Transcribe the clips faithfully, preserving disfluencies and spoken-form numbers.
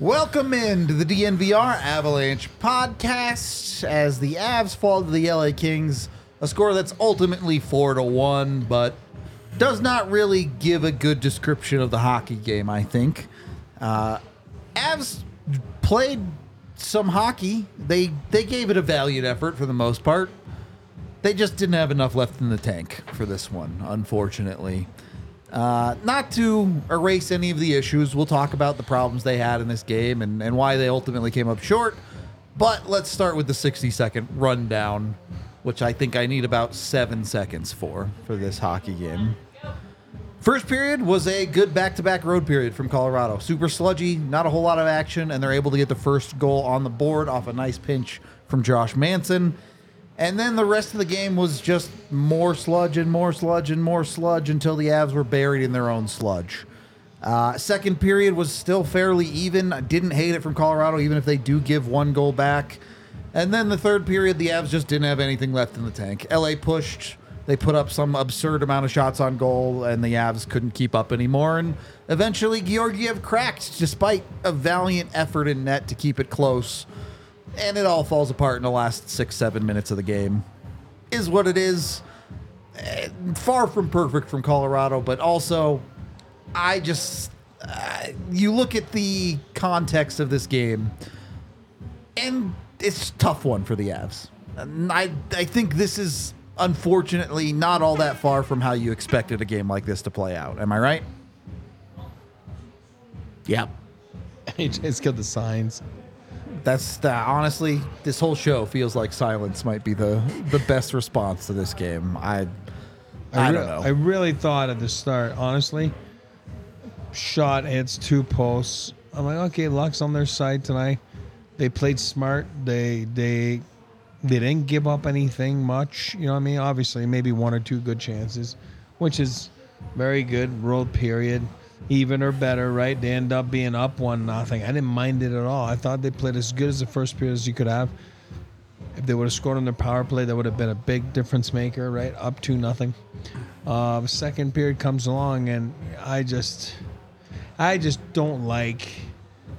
Welcome into the D N V R Avalanche Podcast as the Avs fall to the L A Kings, a score that's ultimately four to one, but does not really give a good description of the hockey game, I think. Uh, Avs played some hockey. They they gave it a valiant effort for the most part. They just didn't have enough left in the tank for this one, unfortunately. Uh, not to erase any of the issues, we'll talk about the problems they had in this game and, and why they ultimately came up short, but let's start with the sixty-second rundown, which I think I need about seven seconds for, for this hockey game. First period was a good back-to-back road period from Colorado. Super sludgy, not a whole lot of action, and they're able to get the first goal on the board off a nice pinch from Josh Manson. And then the rest of the game was just more sludge and more sludge and more sludge until the Avs were buried in their own sludge. Uh, second period was still fairly even. I didn't hate it from Colorado, even if they do give one goal back. And then the third period, the Avs just didn't have anything left in the tank. L A pushed. They put up some absurd amount of shots on goal, and the Avs couldn't keep up anymore. And eventually, Georgiev cracked, despite a valiant effort in net to keep it close. And it all falls apart in the last six, seven minutes of the game. Is what it is. Far from perfect from Colorado, but also, I just... Uh, you look at the context of this game, and it's a tough one for the Avs. And I, I think this is, unfortunately, not all that far from how you expected a game like this to play out. Am I right? Yeah. A J's got the signs. That's the, honestly, this whole show feels like silence might be the, the best response to this game. I, I, I don't re- know. I really thought at the start, honestly, shot hits two posts. I'm like, okay, luck's on their side tonight. They played smart. They they they didn't give up anything much. You know what I mean? Obviously, maybe one or two good chances, which is very good. Road period. Even or better, right? They end up being up one nothing. I didn't mind it at all. I thought they played as good as the first period as you could have. If they would have scored on their power play, that would have been a big difference maker, right? Up two nothing. Uh, second period comes along, and I just, I just don't like.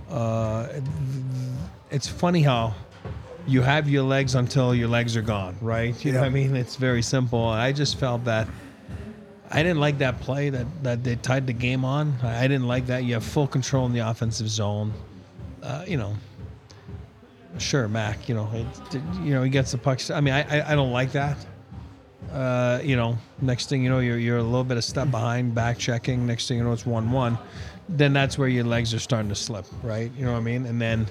Uh, it's funny how you have your legs until your legs are gone, right? You yeah. know what I mean? It's very simple. I just felt that. I didn't like that play that, that they tied the game on. I didn't like that. You have full control in the offensive zone. Uh, you know, sure, Mac. You know, it, you know he gets the puck. I mean, I I, I don't like that. Uh, you know, next thing you know, you're you're a little bit of step behind, back checking. Next thing you know, it's one one. Then that's where your legs are starting to slip, right? You know what I mean? And then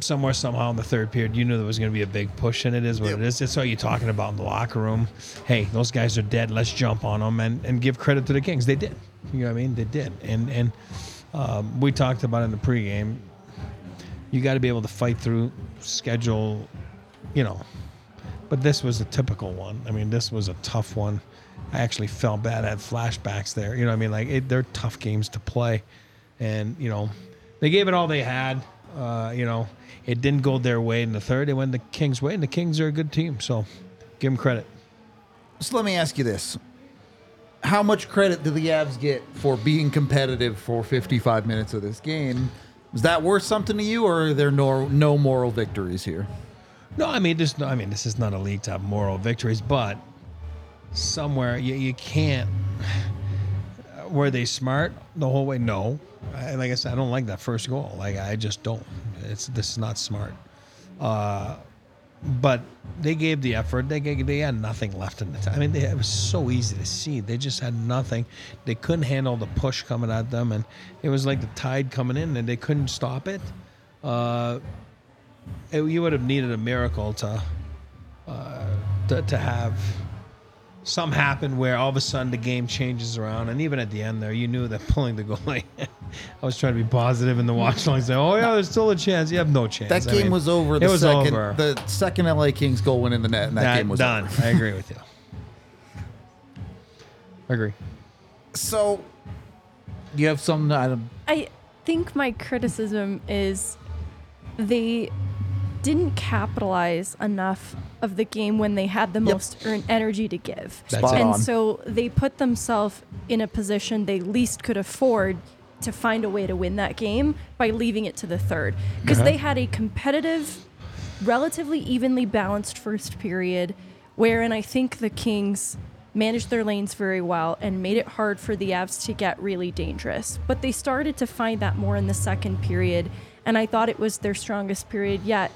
somewhere somehow in the third period you knew there was going to be a big push, and it is what yep. it is. It's all you're talking about in the locker room. Hey, those guys are dead, let's jump on them, and and give credit to the Kings. They did. You know what I mean? They did. And and um, we talked about it in the pregame. You got to be able to fight through schedule, you know. But this was a typical one. I mean, this was a tough one. I actually felt bad. I had flashbacks there. You know what I mean? Like it, they're tough games to play, and you know they gave it all they had. Uh, you know, it didn't go their way in the third. It went the Kings' way, and the Kings are a good team, so give them credit. So let me ask you this. How much credit do the Avs get for being competitive for fifty-five minutes of this game? Is that worth something to you, or are there no, no moral victories here? No, I mean, just, I mean, this is not a league to have moral victories, but somewhere you, you can't. Were they smart the whole way? No. I, like I said, I don't like that first goal. Like I just don't. It's this is not smart. Uh, but they gave the effort. They gave, they had nothing left in the time. I mean, they, it was so easy to see. They just had nothing. They couldn't handle the push coming at them, and it was like the tide coming in, and they couldn't stop it. Uh, it you would have needed a miracle to uh, to, to have some happened where all of a sudden the game changes around. And even at the end there, you knew that pulling the goalie. I was trying to be positive in the watch along, saying, oh, yeah, there's still a chance. You have no chance. That game I mean, was over. The it was second, over. The second L A Kings goal went in the net, and that, that game was done. Over. I agree with you. I agree. So, do you have something? I, I think my criticism is they didn't capitalize enough of the game when they had the yep. most earned energy to give. That's and on. So they put themselves in a position they least could afford to find a way to win that game by leaving it to the third. Because uh-huh. they had a competitive, relatively evenly balanced first period wherein I think the Kings managed their lanes very well and made it hard for the Avs to get really dangerous. But they started to find that more in the second period, and I thought it was their strongest period yet.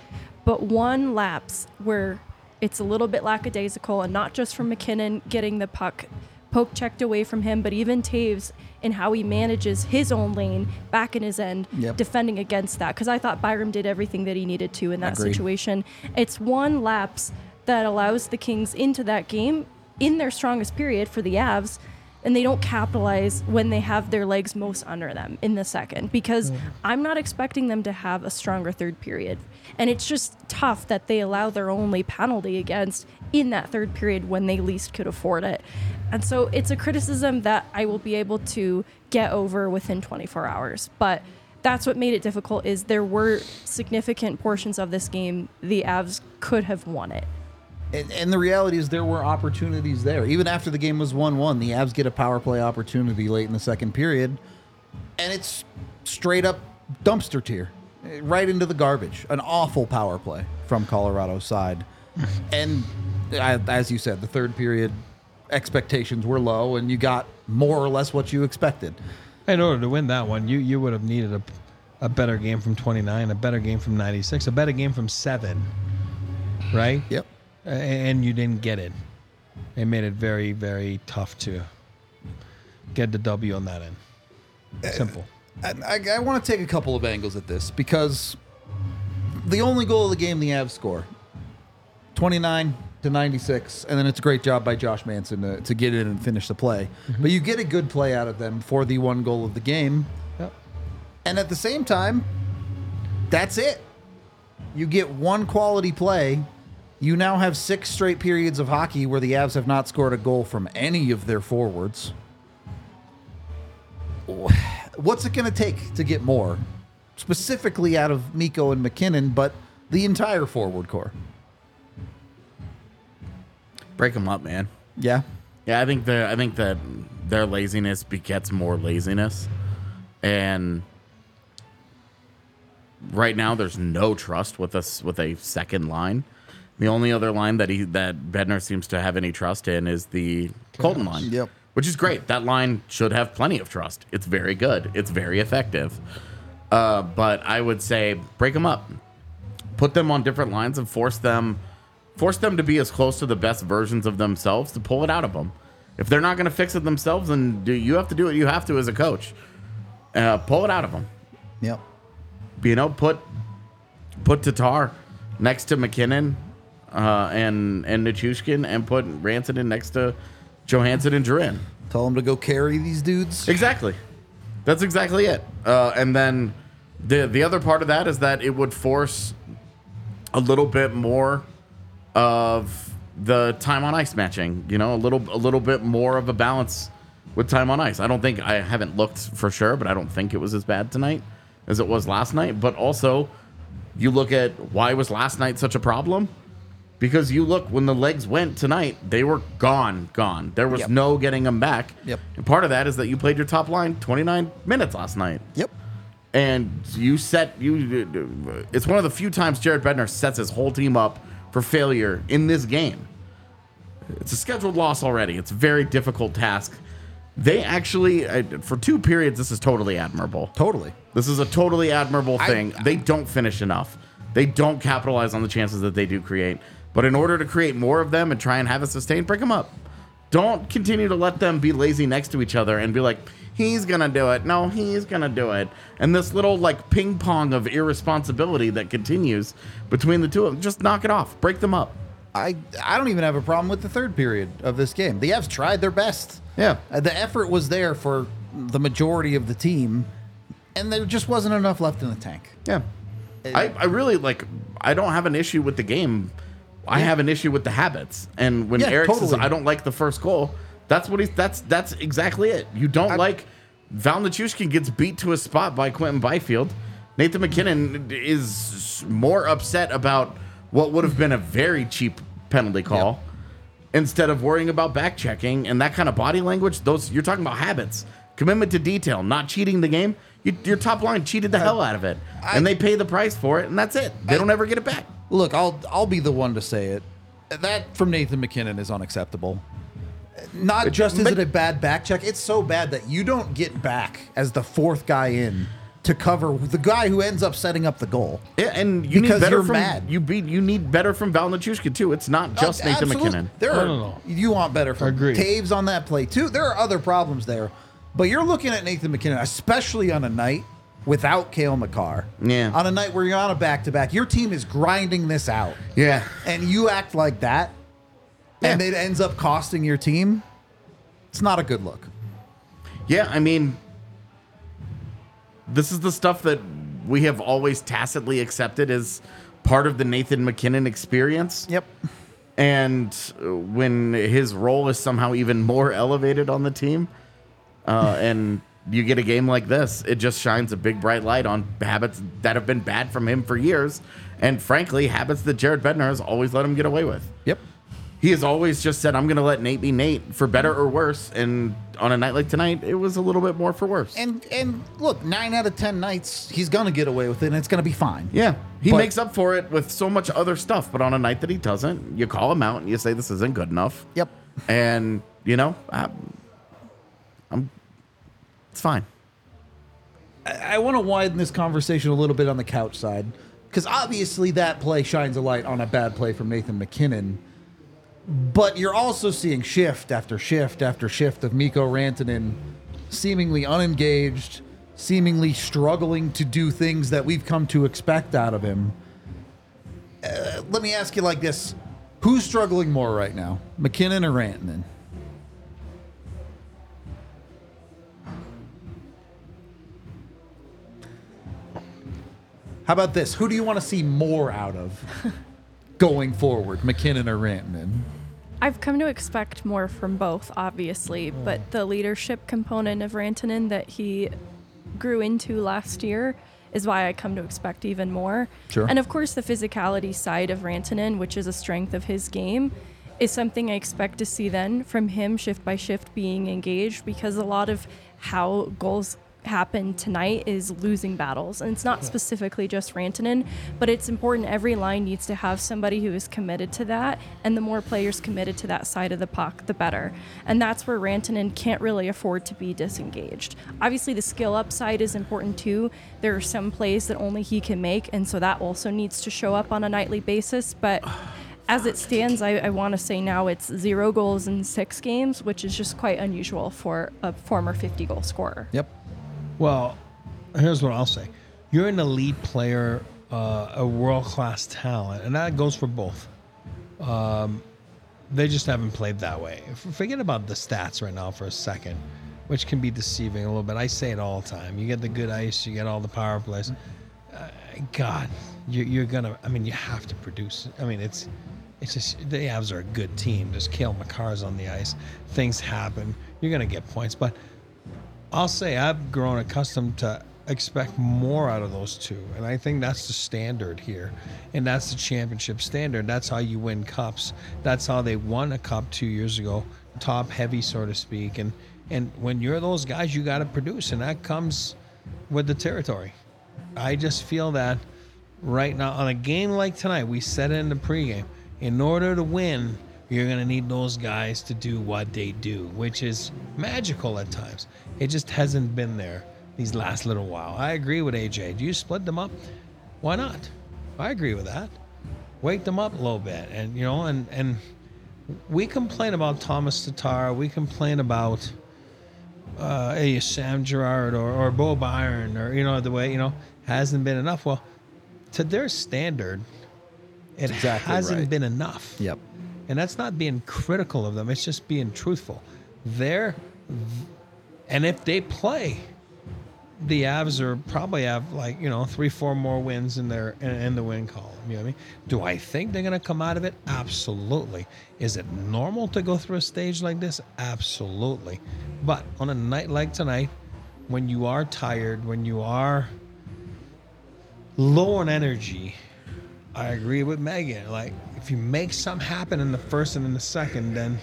But one lapse where it's a little bit lackadaisical, and not just from McKinnon getting the puck poke checked away from him, but even Toews and how he manages his own lane back in his end, yep. defending against that. Because I thought Byram did everything that he needed to in that Agreed. situation. It's one lapse that allows the Kings into that game in their strongest period for the Avs, and they don't capitalize when they have their legs most under them in the second, because mm. I'm not expecting them to have a stronger third period. And it's just tough that they allow their only penalty against in that third period when they least could afford it. And so it's a criticism that I will be able to get over within twenty-four hours. But that's what made it difficult, is there were significant portions of this game the Avs could have won it. And, and the reality is there were opportunities there. Even after the game was one one, the Avs get a power play opportunity late in the second period, and it's straight up dumpster tier, right into the garbage. An awful power play from Colorado's side. And I, as you said, the third period expectations were low, and you got more or less what you expected. In order to win that one, you, you would have needed a, a better game from twenty-nine, a better game from ninety-six, a better game from seven, right? Yep. And you didn't get it. It made it very, very tough to get the W on that end. Simple. I, I, I want to take a couple of angles at this, because the only goal of the game the Avs score, twenty-nine to ninety-six, and then it's a great job by Josh Manson to, to get in and finish the play. Mm-hmm. But you get a good play out of them for the one goal of the game. Yep. And at the same time, that's it. You get one quality play. You now have six straight periods of hockey where the Avs have not scored a goal from any of their forwards. What's it going to take to get more? Specifically out of Mikko and McKinnon, but the entire forward core. Break them up, man. Yeah? Yeah, I think the, I think that their laziness begets more laziness. And right now there's no trust with us with a second line. The only other line that he that Bednar seems to have any trust in is the Colton line, yep. which is great. That line should have plenty of trust. It's very good. It's very effective. Uh, but I would say break them up, put them on different lines, and force them, force them to be as close to the best versions of themselves to pull it out of them. If they're not going to fix it themselves, then do you have to do what you have to as a coach. Uh, pull it out of them. Yep. You know, put put Tatar next to McKinnon. Uh, and and Nichushkin, and put Rantanen next to Johansson and Drouin. Tell them to go carry these dudes. Exactly, that's exactly it. Uh, and then the the other part of that is that it would force a little bit more of the time on ice matching. You know, a little a little bit more of a balance with time on ice. I don't think I haven't looked for sure, but I don't think it was as bad tonight as it was last night. But also, you look at why was last night such a problem. Because you look, when the legs went tonight, they were gone, gone. There was yep. no getting them back. Yep. And part of that is that you played your top line twenty-nine minutes last night. Yep. And you set you. It's one of the few times Jared Bednar sets his whole team up for failure in this game. It's a scheduled loss already. It's a very difficult task. They actually, for two periods, this is totally admirable. Totally. This is a totally admirable thing. I, I, they don't finish enough. They don't capitalize on the chances that they do create. But in order to create more of them and try and have it sustained, break them up. Don't continue to let them be lazy next to each other and be like, he's going to do it. No, he's going to do it. And this little like ping pong of irresponsibility that continues between the two of them, just knock it off. Break them up. I, I don't even have a problem with the third period of this game. The Avs tried their best. Yeah. The effort was there for the majority of the team, and there just wasn't enough left in the tank. Yeah. It, I, I really, like, I don't have an issue with the game. I yeah. have an issue with the habits. And when yeah, Eric totally. says, I don't like the first goal, that's what he's, that's, that's exactly it. You don't I, like, Val Nichushkin gets beat to a spot by Quentin Byfield. Nathan McKinnon is more upset about what would have been a very cheap penalty call yep. instead of worrying about back checking and that kind of body language. Those, you're talking about habits, commitment to detail, not cheating the game. You, your top line cheated the uh, hell out of it, I, and they pay the price for it, and that's it. They I, don't ever get it back. Look, I'll I'll be the one to say it. That from Nathan McKinnon is unacceptable. Not it, just is but, it a bad back check, it's so bad that you don't get back as the fourth guy in to cover the guy who ends up setting up the goal. Yeah, and you because need better you're from mad. You be you need better from Val Nichushkin too. It's not just uh, Nathan absolutely. McKinnon. There are, no, no, no. you want better from Taves on that play too. There are other problems there, but you're looking at Nathan McKinnon, especially on a night without Cale Makar. Yeah. On a night where you're on a back to back, your team is grinding this out. Yeah. And you act like that, yeah. and it ends up costing your team. It's not a good look. Yeah, I mean. This is the stuff that we have always tacitly accepted as part of the Nathan McKinnon experience. Yep. And when his role is somehow even more elevated on the team, uh, and you get a game like this, it just shines a big bright light on habits that have been bad from him for years, and frankly, habits that Jared Bednar has always let him get away with. Yep. He has always just said, I'm going to let Nate be Nate for better or worse. And on a night like tonight, it was a little bit more for worse. And and look, nine out of ten nights, he's going to get away with it, and it's going to be fine. Yeah. He but, makes up for it with so much other stuff. But on a night that he doesn't, you call him out and you say, this isn't good enough. Yep. And, you know, I, I'm. it's fine. I, I want to widen this conversation a little bit on the couch side, because obviously that play shines a light on a bad play from Nathan McKinnon. But you're also seeing shift after shift after shift of Mikko Rantanen seemingly unengaged, seemingly struggling to do things that we've come to expect out of him. Uh, let me ask you like this. Who's struggling more right now, McKinnon or Rantanen? How about this? Who do you want to see more out of going forward, McKinnon or Rantanen? I've come to expect more from both, obviously, but the leadership component of Rantanen that he grew into last year is why I come to expect even more. Sure. And of course, the physicality side of Rantanen, which is a strength of his game, is something I expect to see then from him shift by shift being engaged, because a lot of how goals happen tonight is losing battles, and it's not specifically just Rantanen, but it's important. Every line needs to have somebody who is committed to that, and the more players committed to that side of the puck, the better. And that's where Rantanen can't really afford to be disengaged. Obviously the skill upside is important too. There are some plays that only he can make, and so that also needs to show up on a nightly basis. But as it stands, I, I want to say now it's zero goals in six games, which is just quite unusual for a former fifty goal scorer. Yep. Well, here's what I'll say. You're an elite player, uh, a world-class talent, and that goes for both. Um, they just haven't played that way. Forget about the stats right now for a second, which can be deceiving a little bit. I say it all the time. You get the good ice, you get all the power plays. Uh, God, you, you're going to – I mean, you have to produce. I mean, it's it's just – the Avs are a good team. There's Cale Makar's on the ice. Things happen. You're going to get points, but – I'll say I've grown accustomed to expect more out of those two, and I think that's the standard here, and that's the championship standard. That's how you win cups. That's how they won a cup two years ago, top heavy, so to speak. And and when you're those guys, you got to produce, and that comes with the territory. I just feel that right now on a game like tonight, we said it in the pregame, in order to win, you're going to need those guys to do what they do, which is magical at times. It just hasn't been there these last little while. I agree with A J. Do you split them up? Why not? I agree with that. Wake them up a little bit. And, you know, and, and we complain about Tomáš Tatar. We complain about uh, hey, Sam Girard or, or Bowen Byram or, you know, the way, you know, hasn't been enough. Well, to their standard, It exactly hasn't right. been enough. Yep. And that's not being critical of them. It's just being truthful. They're, and if they play, the Avs are probably have like, you know, three, four more wins in their in the win column. You know what I mean? Do I think they're going to come out of it? Absolutely. Is it normal to go through a stage like this? Absolutely. But on a night like tonight, when you are tired, when you are low on energy, I agree with Megan. Like, if you make something happen in the first and in the second, then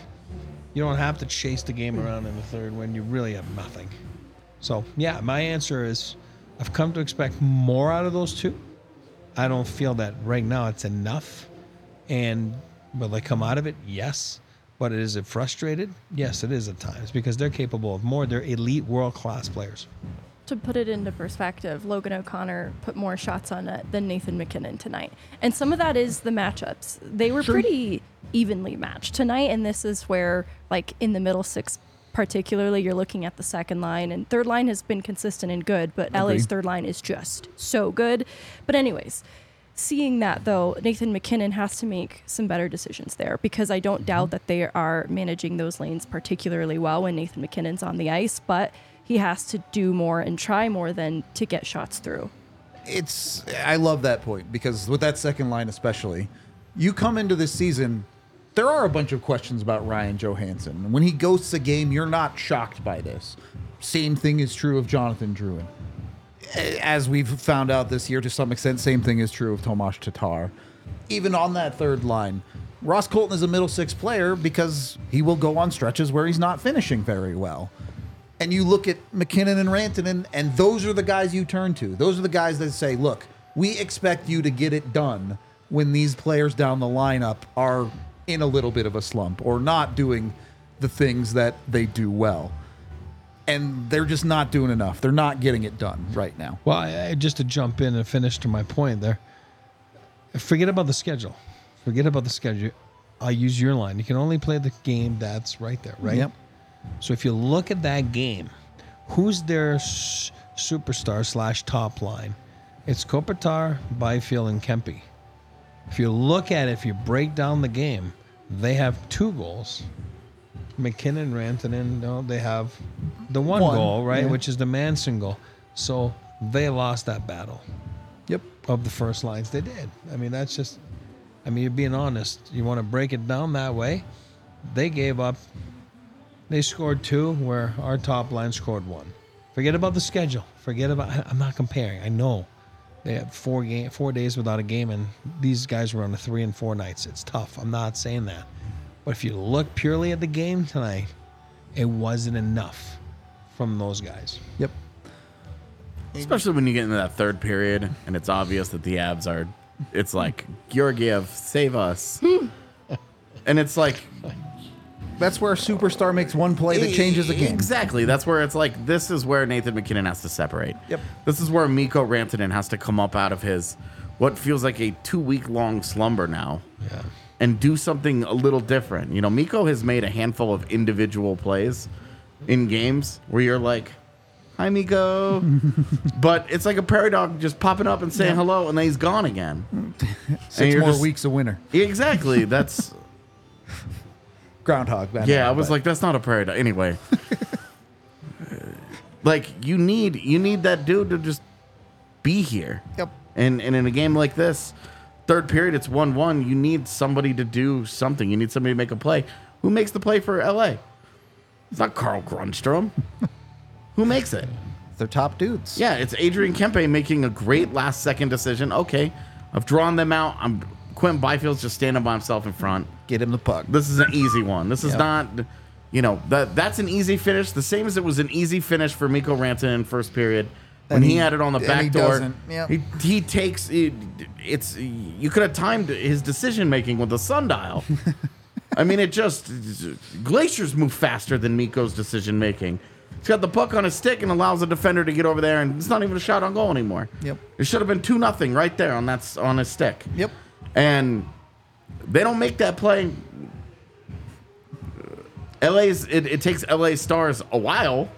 you don't have to chase the game around in the third when you really have nothing. So, yeah, my answer is I've come to expect more out of those two. I don't feel that right now it's enough. And will they come out of it? Yes. But is it frustrated? Yes, it is at times, because they're capable of more. They're elite, world-class players. To put it into perspective, Logan O'Connor put more shots on net than Nathan McKinnon tonight. And some of that is the matchups. They were sure. pretty evenly matched tonight, and this is where, like, in the middle six particularly, you're looking at the second line, and third line has been consistent and good, but okay. L A's third line is just so good. But anyways, seeing that though, Nathan McKinnon has to make some better decisions there, because I don't mm-hmm. doubt that they are managing those lanes particularly well when Nathan McKinnon's on the ice, but he has to do more and try more than to get shots through. It's I love that point, because with that second line especially, you come into this season, there are a bunch of questions about Ryan Johansson. When he ghosts a game, you're not shocked by this. Same thing is true of Jonathan Drouin. As we've found out this year, to some extent, same thing is true of Tomáš Tatar. Even on that third line, Ross Colton is a middle six player because he will go on stretches where he's not finishing very well. And you look at McKinnon and Rantanen, and those are the guys you turn to. Those are the guys that say, look, we expect you to get it done when these players down the lineup are in a little bit of a slump or not doing the things that they do well. And they're just not doing enough. They're not getting it done right now. Well, I, I, just to jump in and finish to my point there, forget about the schedule. Forget about the schedule. I'll use your line. You can only play the game that's right there, right? Yep. So if you look at that game, who's their s- superstar slash top line? It's Kopitar, Byfield, and Kempe. If you look at it, if you break down the game, they have two goals. McKinnon, Rantanen, no, they have the one, one goal, right, yeah. which is the Manson goal. So they lost that battle. Yep. Of the first lines, they did. I mean, that's just, I mean, you're being honest. You want to break it down that way. They gave up. They scored two where our top line scored one. Forget about the schedule. Forget about, I'm not comparing. I know. They had four game, four days without a game, and these guys were on a three and four nights. It's tough. I'm not saying that. But if you look purely at the game tonight, it wasn't enough from those guys. Yep. Especially when you get into that third period, and it's obvious that the Avs are, it's like, Georgiev, save us. And it's like, that's where a superstar makes one play that changes the game. Exactly. That's where it's like, this is where Nathan McKinnon has to separate. Yep. This is where Mikko Rantanen has to come up out of his, what feels like a two-week-long slumber now. Yeah. And do something a little different. You know, Mikko has made a handful of individual plays in games where you're like, hi, Mikko. But it's like a prairie dog just popping up and saying yeah. hello, and then he's gone again. Six more just, weeks of winter. Exactly. That's... Groundhog, man. Yeah, I was but. like, that's not a prairie dog. Anyway, like you need you need that dude to just be here. Yep. And and in a game like this, third period, it's one one. You need somebody to do something. You need somebody to make a play. Who makes the play for L A? It's not Carl Grundstrom. Who makes it? They're top dudes. Yeah, it's Adrian Kempe making a great last second decision. Okay, I've drawn them out. I'm. Quentin Byfield's just standing by himself in front. Get him the puck. This is an easy one. This is yep. not, you know, that that's an easy finish. The same as it was an easy finish for Mikko Rantanen in first period when he, he had it on the back door. Yep. He he takes it, it's you could have timed his decision making with a sundial. I mean, it just glaciers move faster than Mikko's decision making. He's got the puck on his stick and allows the defender to get over there, and it's not even a shot on goal anymore. Yep. It should have been two nothing right there on that on his stick. Yep. And they don't make that play. L A's it, it takes L A Stars a while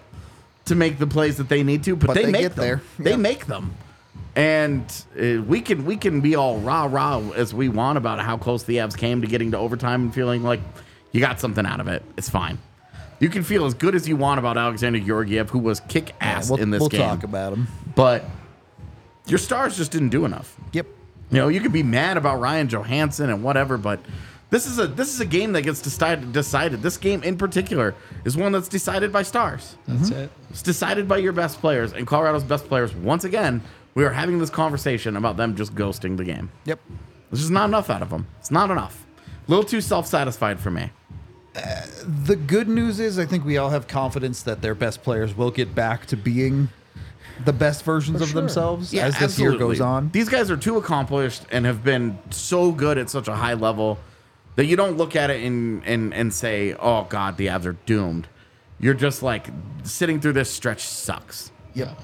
to make the plays that they need to, but, but they, they make them. There. Yep. They make them. And uh, we can we can be all rah-rah as we want about how close the Avs came to getting to overtime and feeling like you got something out of it. It's fine. You can feel as good as you want about Alexander Georgiev, who was kick-ass yeah, we'll, in this we'll game. We'll talk about him. But your stars just didn't do enough. Yep. You know, you could be mad about Ryan Johansson and whatever, but this is a this is a game that gets decided. decided. This game in particular is one that's decided by stars. That's mm-hmm. it. It's decided by your best players, and Colorado's best players, once again, we are having this conversation about them just ghosting the game. Yep. There's just not enough out of them. It's not enough. A little too self-satisfied for me. Uh, the good news is I think we all have confidence that their best players will get back to being the best versions For of sure. themselves yeah, as this absolutely. year goes on. These guys are too accomplished and have been so good at such a high level that you don't look at it and and, and say, oh, God, the Avs are doomed. You're just like, sitting through this stretch sucks. Yeah.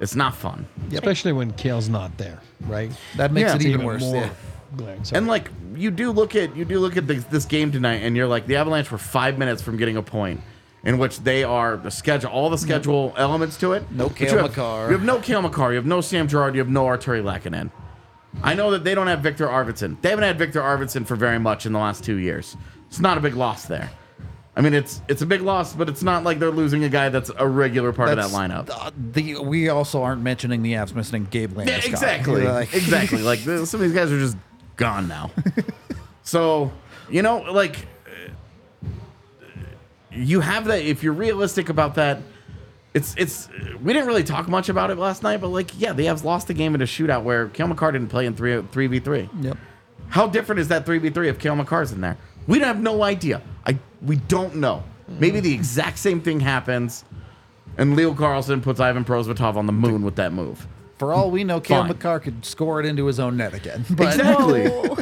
It's not fun. Yep. Especially when Cale's not there, right? That makes yeah, it even, even worse. More yeah. glaring, and, like, you do look at you do look at this, this game tonight, and you're like, the Avalanche were five minutes from getting a point. In which they are the schedule, all the schedule nope. elements to it. No Cale Makar. You have no Cale Makar. You have no Sam Girard. You have no Arturi Lekkonen. I know that they don't have Victor Arvidsson. They haven't had Victor Arvidsson for very much in the last two years. It's not a big loss there. I mean, it's it's a big loss, but it's not like they're losing a guy that's a regular part that's, of that lineup. Uh, the we also aren't mentioning the Avs missing Gabe Landeskog. Yeah, exactly, like. exactly. Like some of these guys are just gone now. So you know, like. You have that if you're realistic about that. It's it's we didn't really talk much about it last night, but like yeah, the Avs lost the game in a shootout where Cale Makar didn't play in three three v three. Yep. How different is that three v three if Cale Makar's in there? We don't have no idea. I we don't know. Mm. Maybe the exact same thing happens, and Leo Carlson puts Ivan Prosvetov on the moon with that move. For all we know, Cale Makar could score it into his own net again. But exactly. No.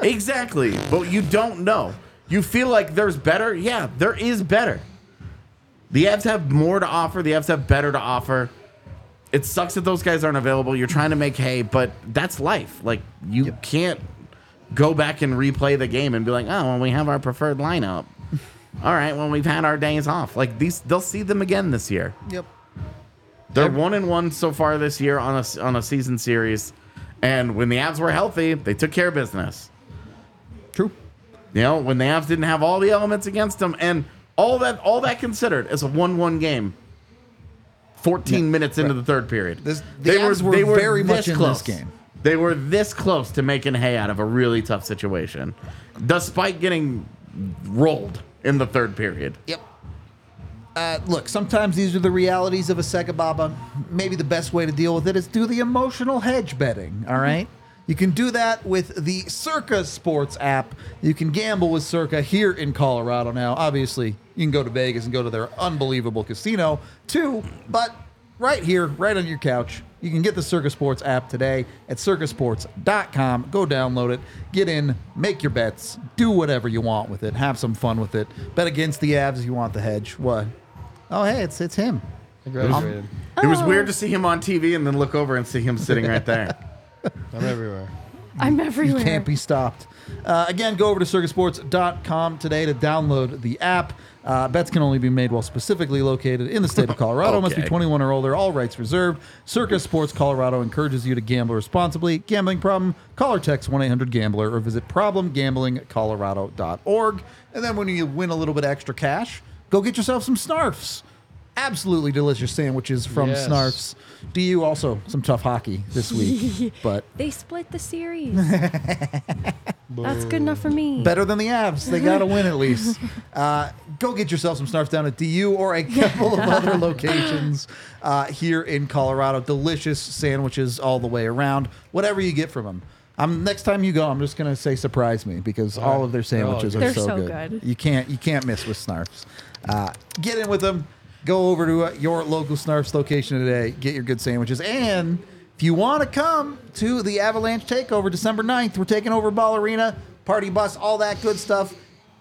exactly. But you don't know. You feel like there's better? Yeah, there is better. The Avs have more to offer. The Avs have better to offer. It sucks that those guys aren't available. You're trying to make hay, but that's life. Like, you yep. can't go back and replay the game and be like, oh, well, we have our preferred lineup. All right, well, we've had our days off. Like, these, they'll see them again this year. Yep. They're Every- one and one so far this year on a, on a season series. And when the Avs were healthy, they took care of business. True. You know, when the Avs didn't have all the elements against them, and all that all that considered as a one one game, fourteen yeah, minutes right. into the third period. This, the they Avs were, they were very much in close. This game. They were this close to making hay out of a really tough situation, despite getting rolled in the third period. Yep. Uh, look, sometimes these are the realities of a Sekababa. Maybe the best way to deal with it is do the emotional hedge betting, all right? Mm-hmm. You can do that with the Circa Sports app. You can gamble with Circa here in Colorado now. Obviously, you can go to Vegas and go to their unbelievable casino, too. But right here, right on your couch, you can get the Circa Sports app today at circa sports dot com. Go download it. Get in. Make your bets. Do whatever you want with it. Have some fun with it. Bet against the Avs if you want the hedge. What? Oh, hey, it's it's him. I graduated. Oh. It was weird to see him on T V and then look over and see him sitting right there. I'm everywhere. I'm everywhere. You can't be stopped. Uh, again, go over to circa sports dot com today to download the app. Uh, bets can only be made while specifically located in the state of Colorado. Okay. Must be twenty-one or older. All rights reserved. Circa Sports Colorado encourages you to gamble responsibly. Gambling problem? Call or text one eight hundred gambler or visit problem gambling colorado dot org. And then when you win a little bit extra cash, go get yourself some Snarfs. Absolutely delicious sandwiches from yes. Snarfs. D U also some tough hockey this week, but they split the series. That's good enough for me. Better than the Avs. They got to win at least. Uh, go get yourself some Snarfs down at D U or a couple yeah. of other locations uh, here in Colorado. Delicious sandwiches all the way around. Whatever you get from them. I'm, next time you go, I'm just gonna say surprise me because all, all of their sandwiches all are so, so good. good. You can't you can't miss with Snarfs. Uh, get in with them. Go over to uh, your local Snarfs location today. Get your good sandwiches. And if you want to come to the Avalanche Takeover December ninth, we're taking over Ball Arena, party bus, all that good stuff.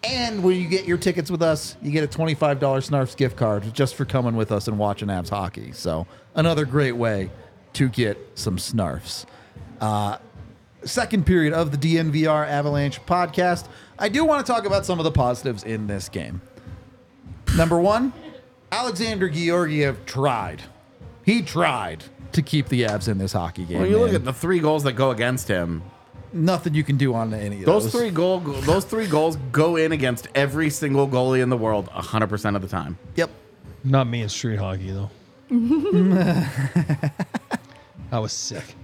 And when you get your tickets with us, you get a twenty-five dollars Snarfs gift card just for coming with us and watching Avs hockey. So another great way to get some Snarfs. Uh, second period of the D N V R Avalanche podcast. I do want to talk about some of the positives in this game. Number one. Alexander Georgiev tried. He tried. to keep the Avs in this hockey game. Well, you man. look at the three goals that go against him. Nothing you can do on any of those. Those three goal, those three goals go in against every single goalie in the world one hundred percent of the time. Yep. Not me in street hockey, though. I was sick.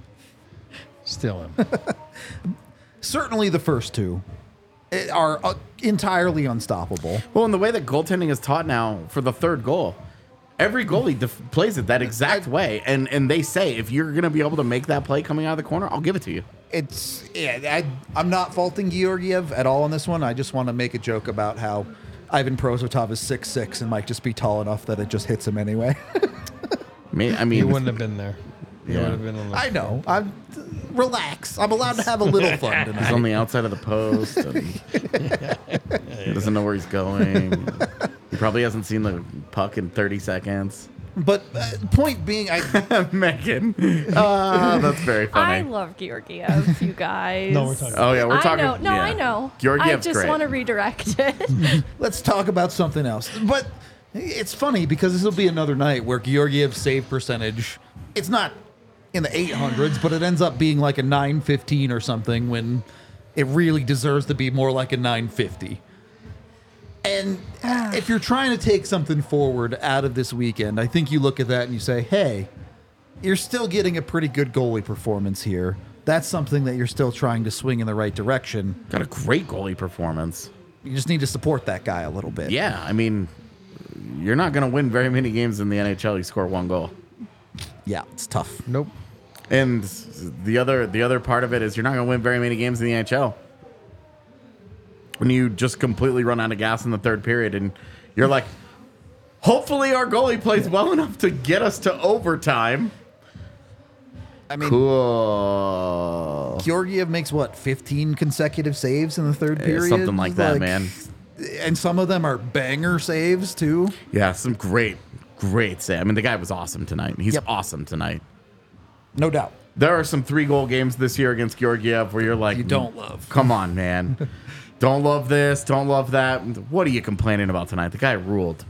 Still am. Certainly the first two are entirely unstoppable. Well, and the way that goaltending is taught now for the third goal, every goalie def- plays it that exact way, and and they say, if you're going to be able to make that play coming out of the corner, I'll give it to you. It's yeah, I, I'm not faulting Georgiev at all on this one. I just want to make a joke about how Ivan Prosvetov is six six and might just be tall enough that it just hits him anyway. Me, I mean, he wouldn't have been there. He yeah. would have been on the I know. I'm relax. I'm allowed to have a little fun tonight. He's on the outside of the post. And yeah. Yeah, he doesn't know where he's going. He probably hasn't seen the puck in thirty seconds. But uh, point being, I Megan. Uh, that's very funny. I love Georgiev, you guys. No, we're talking. Oh yeah, we're talking. I know. No, yeah. I know. Georgiev's I just want to redirect it. Let's talk about something else. But it's funny because this will be another night where Georgiev's save percentage, it's not in the eight hundreds, but it ends up being like a nine fifteen or something when it really deserves to be more like a nine fifty. And if you're trying to take something forward out of this weekend, I think you look at that and you say, hey, you're still getting a pretty good goalie performance here. That's something that you're still trying to swing in the right direction. Got a great goalie performance. You just need to support that guy a little bit. Yeah, I mean, you're not going to win very many games in the N H L. You score one goal. Yeah, it's tough. Nope. And the other the other part of it is you're not going to win very many games in the N H L. When you just completely run out of gas in the third period and you're like, hopefully our goalie plays well enough to get us to overtime. I mean, cool. Georgiev makes, what, fifteen consecutive saves in the third yeah, period? Something like that, like, man. And some of them are banger saves, too. Yeah, some great, great saves. I mean, the guy was awesome tonight. He's yep. awesome tonight. No doubt. There are some three-goal games this year against Georgiev where you're like, you don't love. Come on, man. Don't love this. Don't love that. What are you complaining about tonight? The guy ruled.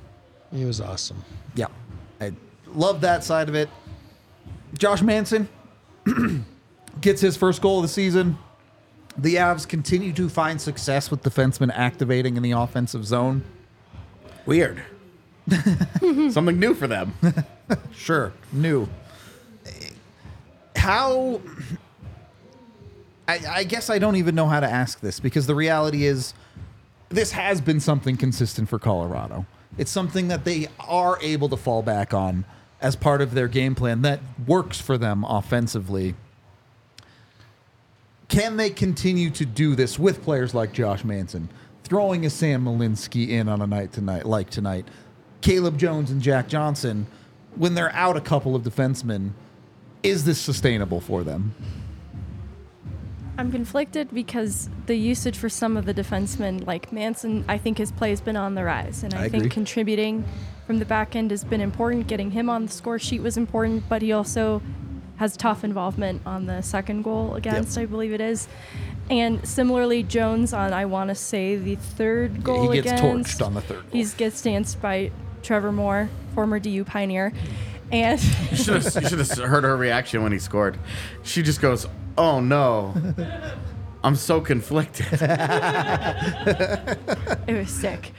He was awesome. Yeah. I love that side of it. Josh Manson gets his first goal of the season. The Avs continue to find success with defensemen activating in the offensive zone. Weird. Something new for them. Sure. New. How... I, I guess I don't even know how to ask this because the reality is this has been something consistent for Colorado. It's something that they are able to fall back on as part of their game plan that works for them offensively. Can they continue to do this with players like Josh Manson, throwing a Sam Malinsky in on a night tonight, like tonight, Caleb Jones and Jack Johnson, when they're out a couple of defensemen? Is this sustainable for them? I'm conflicted because the usage for some of the defensemen, like Manson, I think his play has been on the rise. And I, I think agree. Contributing from the back end has been important. Getting him on the score sheet was important, but he also has tough involvement on the second goal against, yep. I believe it is. And similarly, Jones on, I want to say, the third goal against. Yeah, he gets against, torched on the third goal. He gets danced by Trevor Moore, former D U Pioneer. And you should have, you should have heard her reaction when he scored. She just goes, oh, no. I'm so conflicted. It was sick.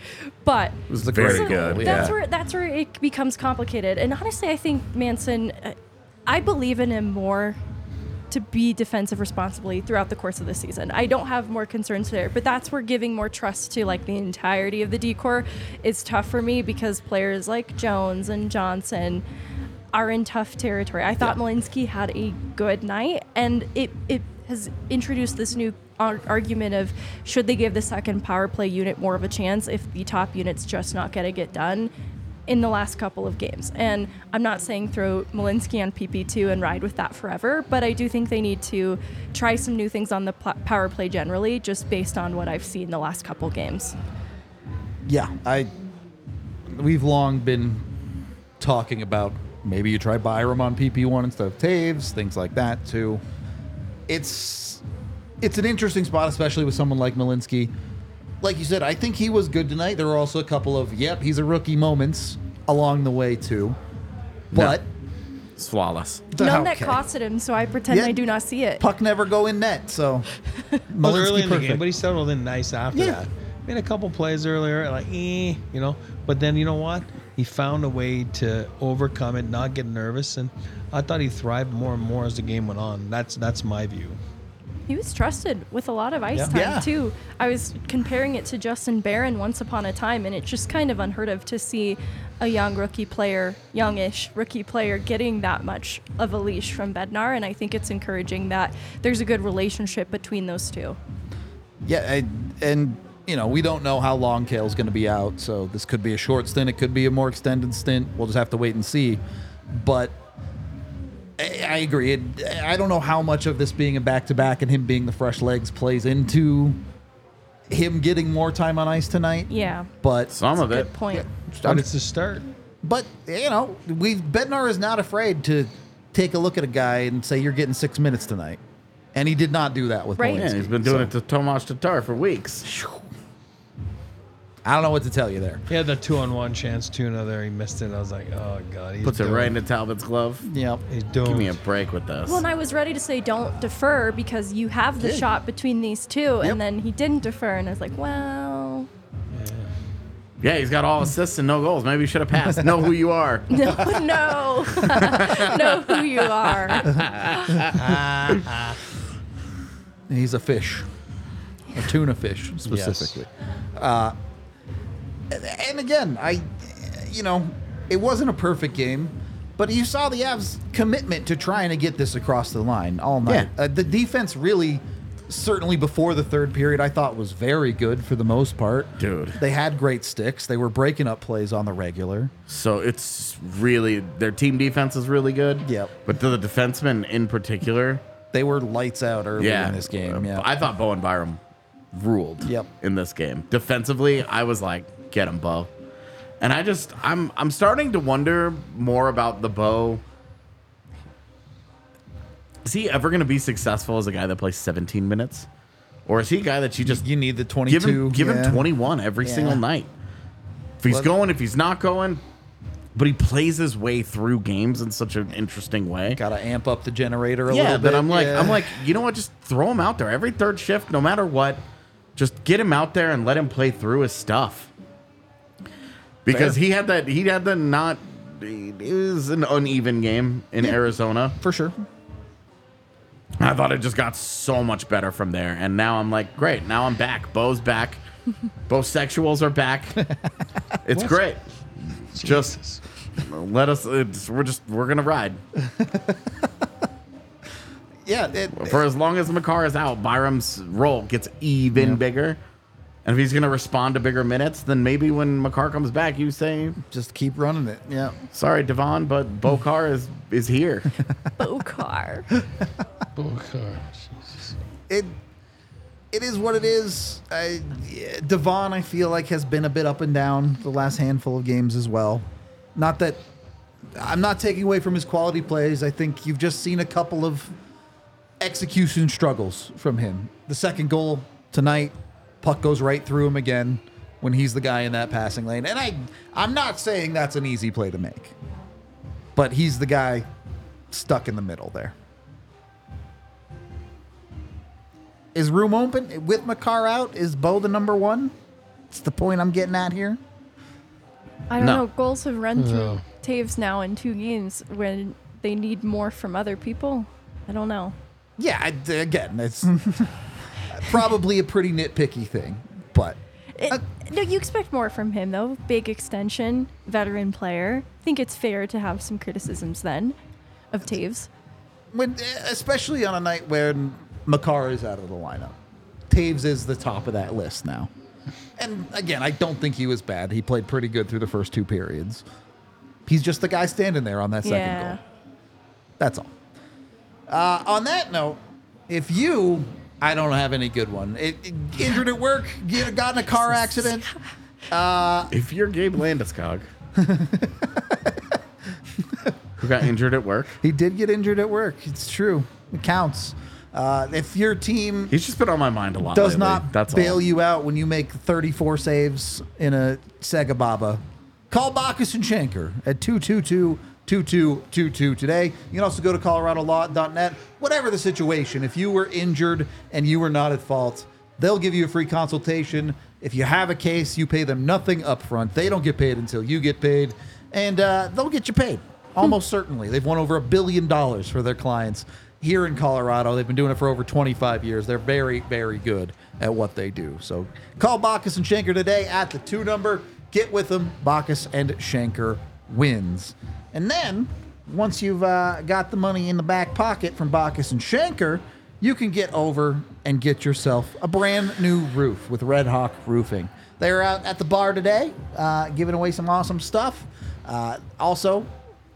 But it was very that's good. Where, yeah. that's, where, that's where it becomes complicated. And honestly, I think Manson, I believe in him more to be defensive responsibly throughout the course of the season. I don't have more concerns there, but that's where giving more trust to like the entirety of the decor is tough for me because players like Jones and Johnson are in tough territory. I thought yeah. Malinsky had a good night, and it, it has introduced this new ar- argument of should they give the second power play unit more of a chance if the top unit's just not going to get done in the last couple of games. And I'm not saying throw Malinsky on P P two and ride with that forever, but I do think they need to try some new things on the pl- power play generally, just based on what I've seen the last couple games. Yeah, I we've long been talking about maybe you try Byram on P P one instead of Taves, things like that too. It's it's an interesting spot, especially with someone like Malinsky. Like you said, I think he was good tonight. There were also a couple of, yep, he's a rookie moments along the way, too. But no. It's flawless. None okay. that costed him, so I pretend yeah. I do not see it. Puck never go in net, so Malinsky early in perfect. the game, but he settled in nice after yeah. that. Made a couple plays earlier, like eh, you know. But then you know what? He found a way to overcome it, not get nervous, and I thought he thrived more and more as the game went on. That's that's my view. He was trusted with a lot of ice yeah. time yeah. too. I was comparing it to Justin Barron once upon a time, and it's just kind of unheard of to see a young rookie player, youngish rookie player, getting that much of a leash from Bednar, and I think it's encouraging that there's a good relationship between those two. Yeah, I, and you know, we don't know how long Cale's going to be out, so this could be a short stint, it could be a more extended stint. We'll just have to wait and see. But I, I agree. It, I don't know how much of this being a back-to-back and him being the fresh legs plays into him getting more time on ice tonight. Yeah, but some of it. Good point. Yeah. But it's a start. But, you know, we've, Bednar is not afraid to take a look at a guy and say, you're getting six minutes tonight. And he did not do that with Malinsky. Yeah, he's been doing so. it to Tomáš Tatar for weeks. I don't know what to tell you there. He had the two-on-one chance, tuna there. He missed it. I was like, oh, God. He's Puts doomed. it right into Talbot's glove. Yep. He's doomed. Give me a break with this. Well, and I was ready to say don't defer because you have the yeah. shot between these two. Yep. And then he didn't defer. And I was like, well... Yeah, he's got all assists and no goals. Maybe you should have passed. Know who you are. No, no. Know who you are. He's a fish. A tuna fish, specifically. Yes. Uh, and again, I, you know, it wasn't a perfect game, but you saw the Avs' commitment to trying to get this across the line all night. Yeah. Uh, the defense really... Certainly before the third period, I thought was very good for the most part. Dude. They had great sticks. They were breaking up plays on the regular. So it's really, their team defense is really good. Yep. But the defensemen in particular. They were lights out early yeah. in this game. Yeah. I thought Bowen Byram ruled yep. in this game. Defensively, I was like, get him, Bo. And I just, I'm, I'm starting to wonder more about the Bo. Is he ever going to be successful as a guy that plays seventeen minutes? Or is he a guy that you just... You need the twenty-two. Give him, give yeah. him twenty-one every yeah. single night. If he's Love going, it. if he's not going. But he plays his way through games in such an interesting way. Got to amp up the generator a yeah, little bit. I'm like, yeah, I'm like, you know what? Just throw him out there every third shift, no matter what. Just get him out there and let him play through his stuff. Because Fair. he had that... He had the not... It was an uneven game in yeah, Arizona. For sure. I thought it just got so much better from there. And now I'm like, great. Now I'm back. Bo's back. Bo sexuals are back. It's what? great. Jesus. Just let us. It's, we're just we're going to ride. yeah. It, For it, as long as Makar is out, Byram's role gets even yeah. bigger. And if he's going to respond to bigger minutes, then maybe when Makar comes back, you say... Just keep running it. Yeah. Sorry, Devon, but Bokar is, is here. Bokar. Bokar. Jesus. It, it is what it is. I, Devon, I feel like, has been a bit up and down the last handful of games as well. Not that... I'm not taking away from his quality plays. I think you've just seen a couple of execution struggles from him. The second goal tonight... Puck goes right through him again when he's the guy in that passing lane. And I, I'm not saying that's an easy play to make. But he's the guy stuck in the middle there. Is room open? With Makar out, is Bo the number one? It's the point I'm getting at here. I don't no. know. Goals have run through no. Taves now in two games when they need more from other people. I don't know. Yeah, again, it's... Probably a pretty nitpicky thing, but it, uh, no, you expect more from him though. Big extension, veteran player. I think it's fair to have some criticisms then of Taves, when especially on a night where Makar is out of the lineup. Taves is the top of that list now, and again, I don't think he was bad. He played pretty good through the first two periods. He's just the guy standing there on that second yeah. goal. That's all. Uh, on that note, if you. I don't have any good one. It, it, injured at work, get, got in a car accident. Uh, if you're Gabe Landeskog, who got injured at work. He did get injured at work. It's true. It counts. Uh, if your team... He's just been on my mind a lot does lately. not That's bail all. you out when you make thirty-four saves in a Segababa, call Bachus and Schanker at two two two two today. You can also go to colorado law dot net. Whatever the situation, if you were injured and you were not at fault, they'll give you a free consultation. If you have a case, you pay them nothing up front. They don't get paid until you get paid, and uh, they'll get you paid almost certainly. They've won over a billion dollars for their clients here in Colorado. They've been doing it for over twenty-five years. They're very, very good at what they do. So call Bachus and Schanker today at the two number. Get with them. Bachus and Schanker wins. And then once you've uh, got the money in the back pocket from Bachus and Schanker, you can get over and get yourself a brand new roof with Red Hawk Roofing. They're out at the bar today, uh, giving away some awesome stuff. Uh, also,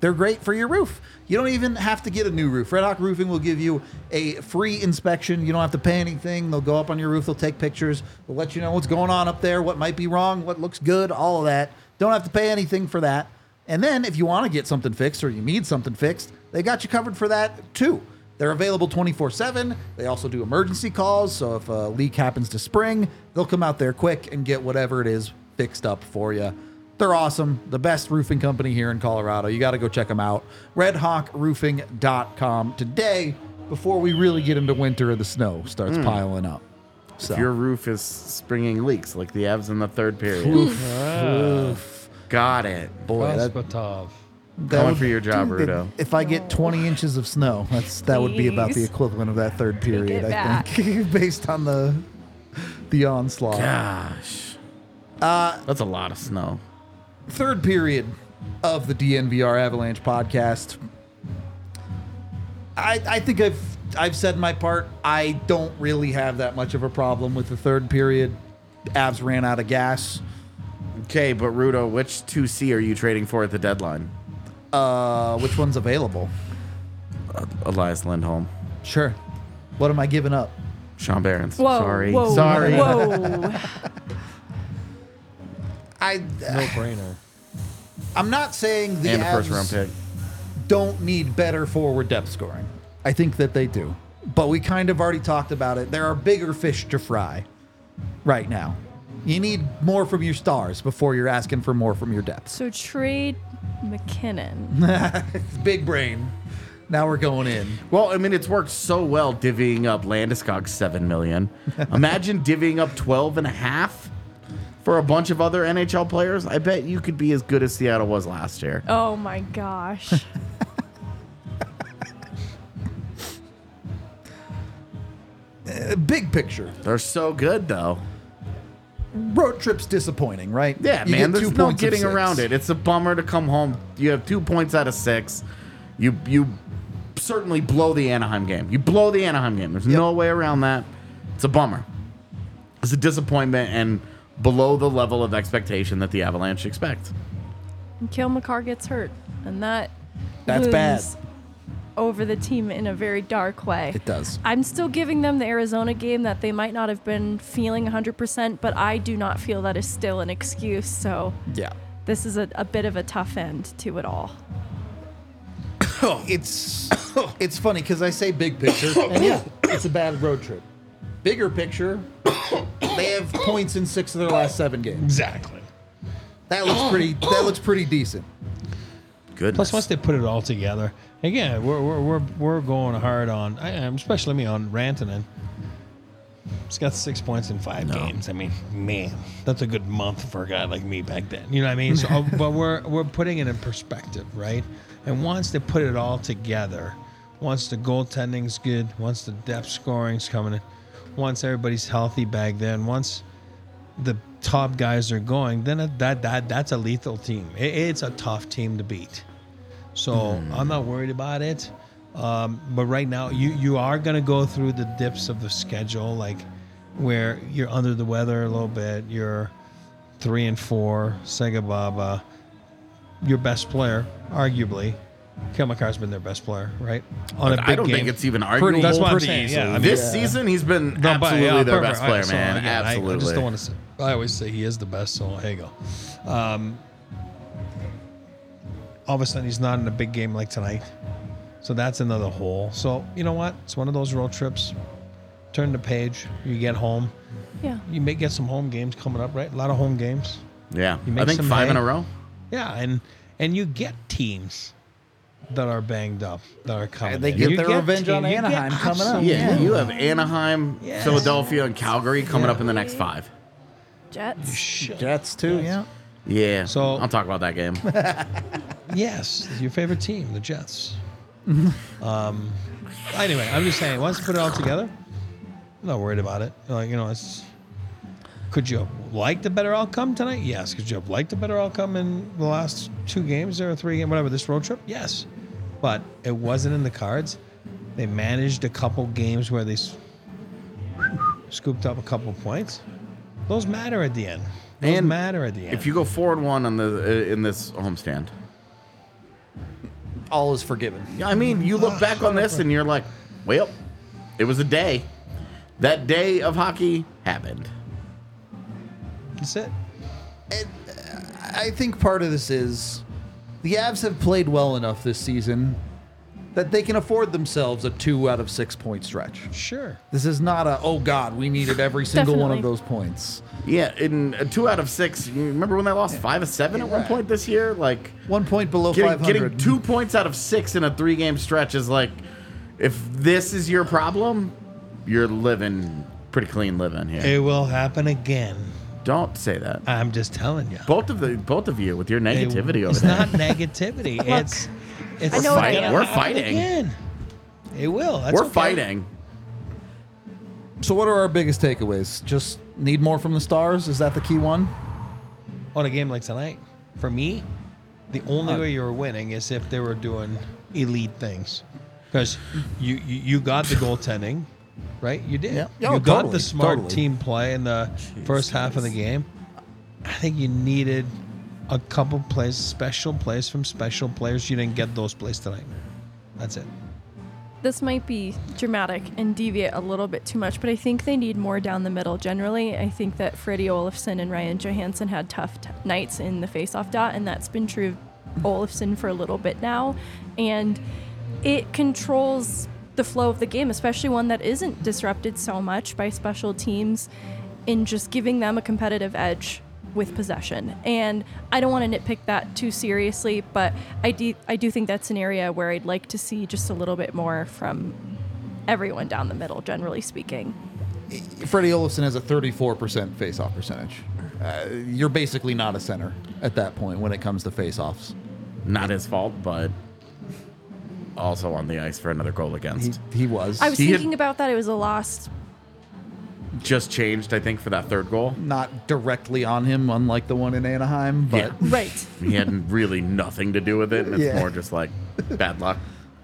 they're great for your roof. You don't even have to get a new roof. Red Hawk Roofing will give you a free inspection. You don't have to pay anything. They'll go up on your roof. They'll take pictures. They'll let you know what's going on up there, what might be wrong, what looks good, all of that. Don't have to pay anything for that. And then if you want to get something fixed or you need something fixed, they got you covered for that too. They're available twenty-four seven. They also do emergency calls, so if a leak happens to spring, they'll come out there quick and get whatever it is fixed up for you. They're awesome. The best roofing company here in Colorado. You got to go check them out. red hawk roofing dot com today before we really get into winter and the snow starts mm. piling up. So. If your roof is springing leaks like the Avs in the third period. Oof. Oof. Got it. Boy, Prosvetov. That Going would, for your job, dude, Rudo. If I get twenty inches of snow, that's that Jeez. would be about the equivalent of that third period, I think, based on the the onslaught. Gosh. Uh, that's a lot of snow. Third period of the D N V R Avalanche podcast. I I think I've I've said my part. I don't really have that much of a problem with the third period. Avs ran out of gas. Okay, but Rudo, which two C are you trading for at the deadline? Uh, which one's available? Uh, Elias Lindholm. Sure. What am I giving up? Sean Barons. Whoa, Sorry. Whoa, Sorry. Whoa. I, uh, no brainer. I'm not saying the, and the Avs first round pick don't need better forward depth scoring. I think that they do. But we kind of already talked about it. There are bigger fish to fry right now. You need more from your stars before you're asking for more from your depth. So trade McKinnon. Big brain. Now we're going in. Well, I mean, it's worked so well divvying up Landeskog's seven million dollars. Imagine divvying up twelve and a half for a bunch of other N H L players. I bet you could be as good as Seattle was last year. Oh, my gosh. uh, big picture. They're so good, though. Road trip's disappointing, right? Yeah, you man. There's no getting around it. It's a bummer to come home. You have two points out of six. You you certainly blow the Anaheim game. You blow the Anaheim game. There's yep. no way around that. It's a bummer. It's a disappointment and below the level of expectation that the Avalanche expect. And Cale Makar gets hurt, and that that's bad over the team in a very dark way. It does. I'm still giving them the Arizona game that they might not have been feeling one hundred percent, but I do not feel that is still an excuse. So yeah, this is a, a bit of a tough end to it all. It's it's funny because I say big picture, and yeah, it's a bad road trip. Bigger picture, they have points in six of their last seven games. Exactly. That looks pretty. That looks pretty decent. Goodness. Plus, once they put it all together, again, we're we're we're, we're going hard on, I am, especially me, on Rantanen. He's got six points in five no. games. I mean, man, that's a good month for a guy like me back then. You know what I mean? So, but we're we're putting it in perspective, right? And once they put it all together, once the goaltending's good, once the depth scoring's coming in, once everybody's healthy back then, once the top guys are going, then a, that that that's a lethal team. It, it's a tough team to beat. So mm. I'm not worried about it, um, but right now you, you are going to go through the dips of the schedule, like where you're under the weather a little bit. You're three and four. Sega Baba, your best player, arguably. Cale Makar's been their best player, right? On Look, a big I don't game. think it's even arguable. That's what I'm saying. Yeah, I mean, this yeah. season, he's been no, absolutely but, yeah, their perfect. best player, right, so man. Again, absolutely. I, I just don't want to say. I always say he is the best. So here you go. Um, All of a sudden, he's not in a big game like tonight. So that's another hole. So, you know what? It's one of those road trips. Turn the page. You get home. Yeah. You may get some home games coming up, right? A lot of home games. Yeah. You make I think some five hay. in a row. Yeah. And and you get teams that are banged up, that are coming. And they in. get you their get, revenge on Anaheim coming up. Yeah, yeah, you have Anaheim, yes. Philadelphia, and Calgary coming yeah. up in the next five. Jets. Jets, too, Jets. yeah. Yeah, so, I'll talk about that game. Yes, your favorite team, the Jets. um, anyway, I'm just saying, once you put it all together, I'm not worried about it. Like, you know, it's... Could you have liked a better outcome tonight? Yes. Could you have liked a better outcome in the last two games or three games, whatever, this road trip? Yes. But it wasn't in the cards. They managed a couple games where they scooped up a couple points. Those matter at the end. Those and matter at the end. If you go four and one on the in this homestand, all is forgiven. Yeah, I mean, you look oh, back on this and you're like, well, it was a day. That day of hockey happened. That's it. And I think part of this is the Avs have played well enough this season that they can afford themselves a two out of six point stretch. Sure. This is not a, oh, God, we needed every single Definitely. one of those points. Yeah, in a two out of six, you remember when they lost yeah. five of seven yeah, at one right. point this year? Like one point below getting, five hundred. Getting two points out of six in a three-game stretch is like, if this is your problem, you're living pretty clean living here. It will happen again. Don't say that. I'm just telling you. Both of the both of you with your negativity over there. It's not negativity. It's it's we're fighting. We're fighting. It will. That's we're okay. fighting. So what are our biggest takeaways? Just need more from the Stars? Is that the key one? On a game like tonight, for me, the only uh, way you were winning is if they were doing elite things. Because you, you, you got the goaltending. Right, you did. Yeah. Oh, you got totally, the smart totally. team play in the Jeez, first half nice. of the game. I think you needed a couple plays, special plays from special players. You didn't get those plays tonight. That's it. This might be dramatic and deviate a little bit too much, but I think they need more down the middle generally. I think that Fredrik Olofsson and Ryan Johansson had tough t- nights in the faceoff dot, and that's been true of Olofsson for a little bit now. And it controls the flow of the game, especially one that isn't disrupted so much by special teams, in just giving them a competitive edge with possession. And I don't want to nitpick that too seriously, but I do, I do think that's an area where I'd like to see just a little bit more from everyone down the middle, generally speaking. Fredrik Olofsson has a thirty-four percent face-off percentage. Uh, you're basically not a center at that point when it comes to face-offs. Not his fault, but... also on the ice for another goal against. He, he was. I was he thinking about that. It was a loss. Just changed, I think, for that third goal. Not directly on him, unlike the one in Anaheim. But yeah. Right. He had really nothing to do with it, and it's yeah. more just like bad luck.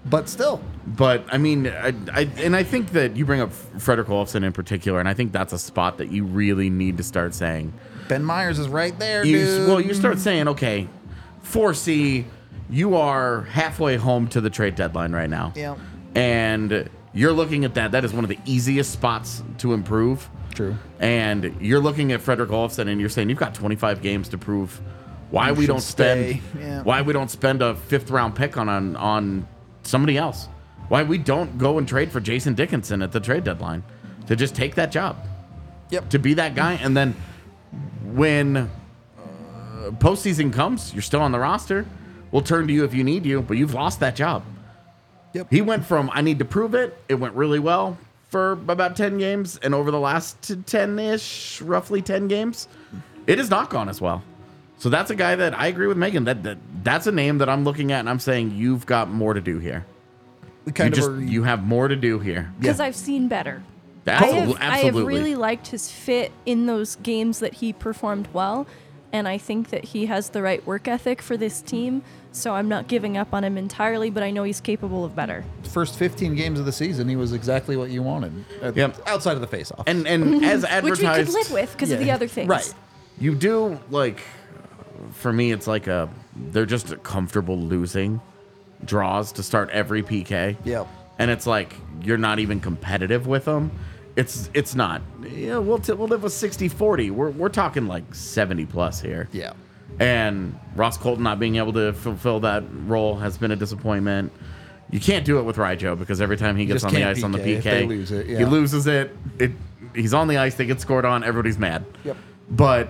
But still. But, I mean, I, I and I think that you bring up Fredrik Olofsson in particular, and I think that's a spot that you really need to start saying. Ben Myers is right there, you, dude. Well, you start saying, okay, four C... you are halfway home to the trade deadline right now. Yeah. And you're looking at that. That is one of the easiest spots to improve. True. And you're looking at Fredrik Olofsson and you're saying you've got twenty-five games to prove why you we don't stay. spend yeah. why we don't spend a fifth round pick on, on on somebody else. Why we don't go and trade for Jason Dickinson at the trade deadline to just take that job. Yep. To be that guy, and then when uh, postseason comes, you're still on the roster. We'll turn to you if you need you, but you've lost that job. Yep. He went from, I need to prove it. It went really well for about ten games. And over the last ten-ish, roughly ten games, it has not gone as well. So that's a guy that I agree with Megan. That, that That's a name that I'm looking at, and I'm saying you've got more to do here. Kind you, just, re- you have more to do here. Because yeah. I've seen better. That's I have, absolutely. I have really liked his fit in those games that he performed well. And I think that he has the right work ethic for this team, so I'm not giving up on him entirely, but I know he's capable of better. First fifteen games of the season, he was exactly what you wanted, yep. outside of the faceoff. And and as advertised... which we could live with because yeah. of the other things. Right. You do, like, for me, it's like a, they're just comfortable losing draws to start every P K. Yep. And it's like, you're not even competitive with them. It's it's not. Yeah, we'll t- we'll live with sixty forty. We're we're talking like seventy plus here. Yeah. And Ross Colton not being able to fulfill that role has been a disappointment. You can't do it with Rijo because every time he gets on the ice P K, on the P K, lose it, yeah. he loses it. It he's on the ice, they get scored on, everybody's mad. Yep. But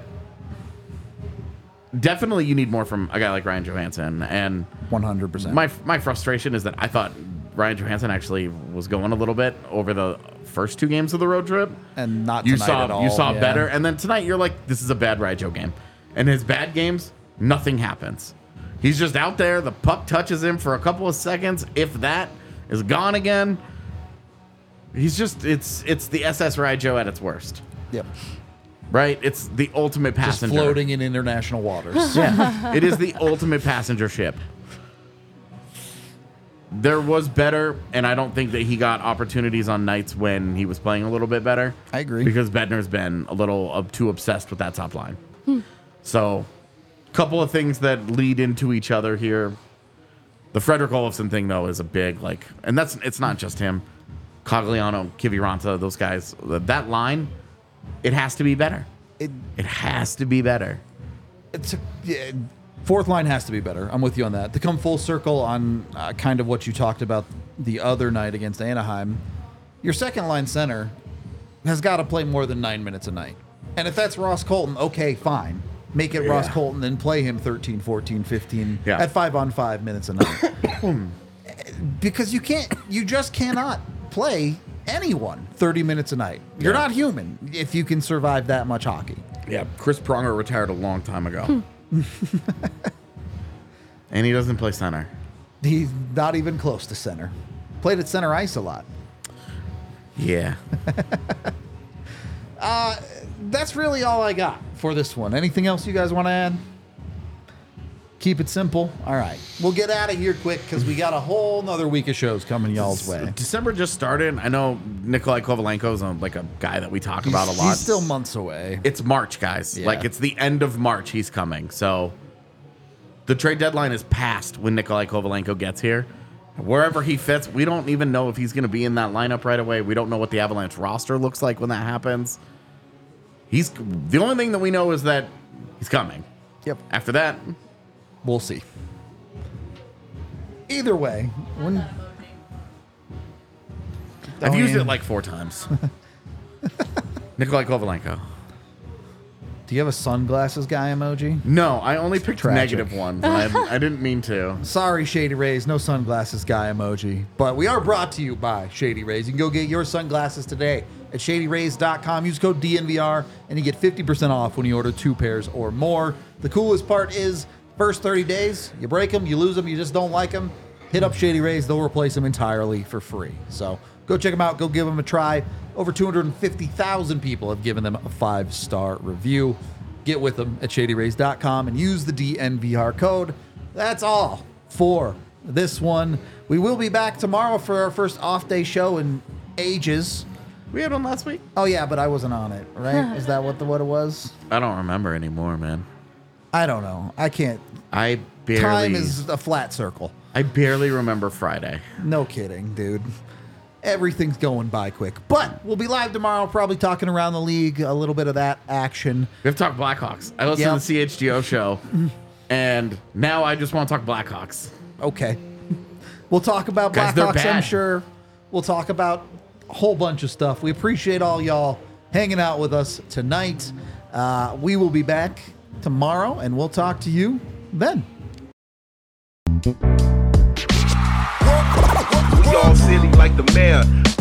definitely you need more from a guy like Ryan Johansson. And one hundred percent. My my frustration is that I thought Ryan Johansson actually was going a little bit over the first two games of the road trip. And not you tonight saw, at all. You saw yeah. better. And then tonight you're like, this is a bad Raijo game. And his bad games, nothing happens. He's just out there. The puck touches him for a couple of seconds. If that is gone again, he's just, it's it's the S S Raijo at its worst. Yep. Right? It's the ultimate passenger. Just floating in international waters. Yeah. It is the ultimate passenger ship. There was better, and I don't think that he got opportunities on nights when he was playing a little bit better. I agree. Because Bednar's been a little uh, too obsessed with that top line. Hmm. So, a couple of things that lead into each other here. The Fredrik Olofsson thing, though, is a big, like, and that's it's not just him. Cogliano, Kiviranta, those guys. That line, it has to be better. It, it has to be better. It's a, yeah, fourth line has to be better. I'm with you on that. To come full circle on uh, kind of what you talked about the other night against Anaheim, your second line center has got to play more than nine minutes a night. And if that's Ross Colton, okay, fine. Make it yeah. Ross Colton and play him thirteen, fourteen, fifteen yeah. at five on five minutes a night. Because you can't, you just cannot play anyone thirty minutes a night. You're yeah. not human if you can survive that much hockey. Yeah, Chris Pronger retired a long time ago. And he doesn't play center. He's not even close to center. Played at center ice a lot. Yeah. uh, that's really all I got for this one. Anything else you guys want to add? Keep it simple. All right. We'll get out of here quick because we got a whole nother week of shows coming y'all's way. December just started. I know Nikolai Kovalenko is like a guy that we talk he's, about a lot. He's still months away. It's March, guys. Yeah. Like, it's the end of March he's coming. So the trade deadline is passed when Nikolai Kovalenko gets here. Wherever he fits, we don't even know if he's going to be in that lineup right away. We don't know what the Avalanche roster looks like when that happens. He's the only thing that we know is that he's coming. Yep. After that... we'll see. Either way. When... I've oh, used man. it like four times. Nikolai Kovalenko. Do you have a sunglasses guy emoji? No, I only picked Tragic. negative ones. I, I didn't mean to. Sorry, Shady Rays. No sunglasses guy emoji. But we are brought to you by Shady Rays. You can go get your sunglasses today at shady rays dot com. Use code D N V R, and you get fifty percent off when you order two pairs or more. The coolest part is... first thirty days, you break them, you lose them, you just don't like them, hit up Shady Rays. They'll replace them entirely for free. So go check them out. Go give them a try. Over two hundred fifty thousand people have given them a five-star review. Get with them at shady rays dot com and use the D N V R code. That's all for this one. We will be back tomorrow for our first off-day show in ages. We had one last week. Oh, yeah, but I wasn't on it, right? Is that what the what it was? I don't remember anymore, man. I don't know. I can't. I barely. Time is a flat circle. I barely remember Friday. No kidding, dude. Everything's going by quick. But we'll be live tomorrow, probably talking around the league, a little bit of that action. We have to talk Blackhawks. I listened yep. to the C H G O show, and now I just want to talk Blackhawks. Okay. We'll talk about Blackhawks, I'm sure. We'll talk about a whole bunch of stuff. We appreciate all y'all hanging out with us tonight. Uh, we will be back tomorrow, and we'll talk to you then. We all silly like the mayor.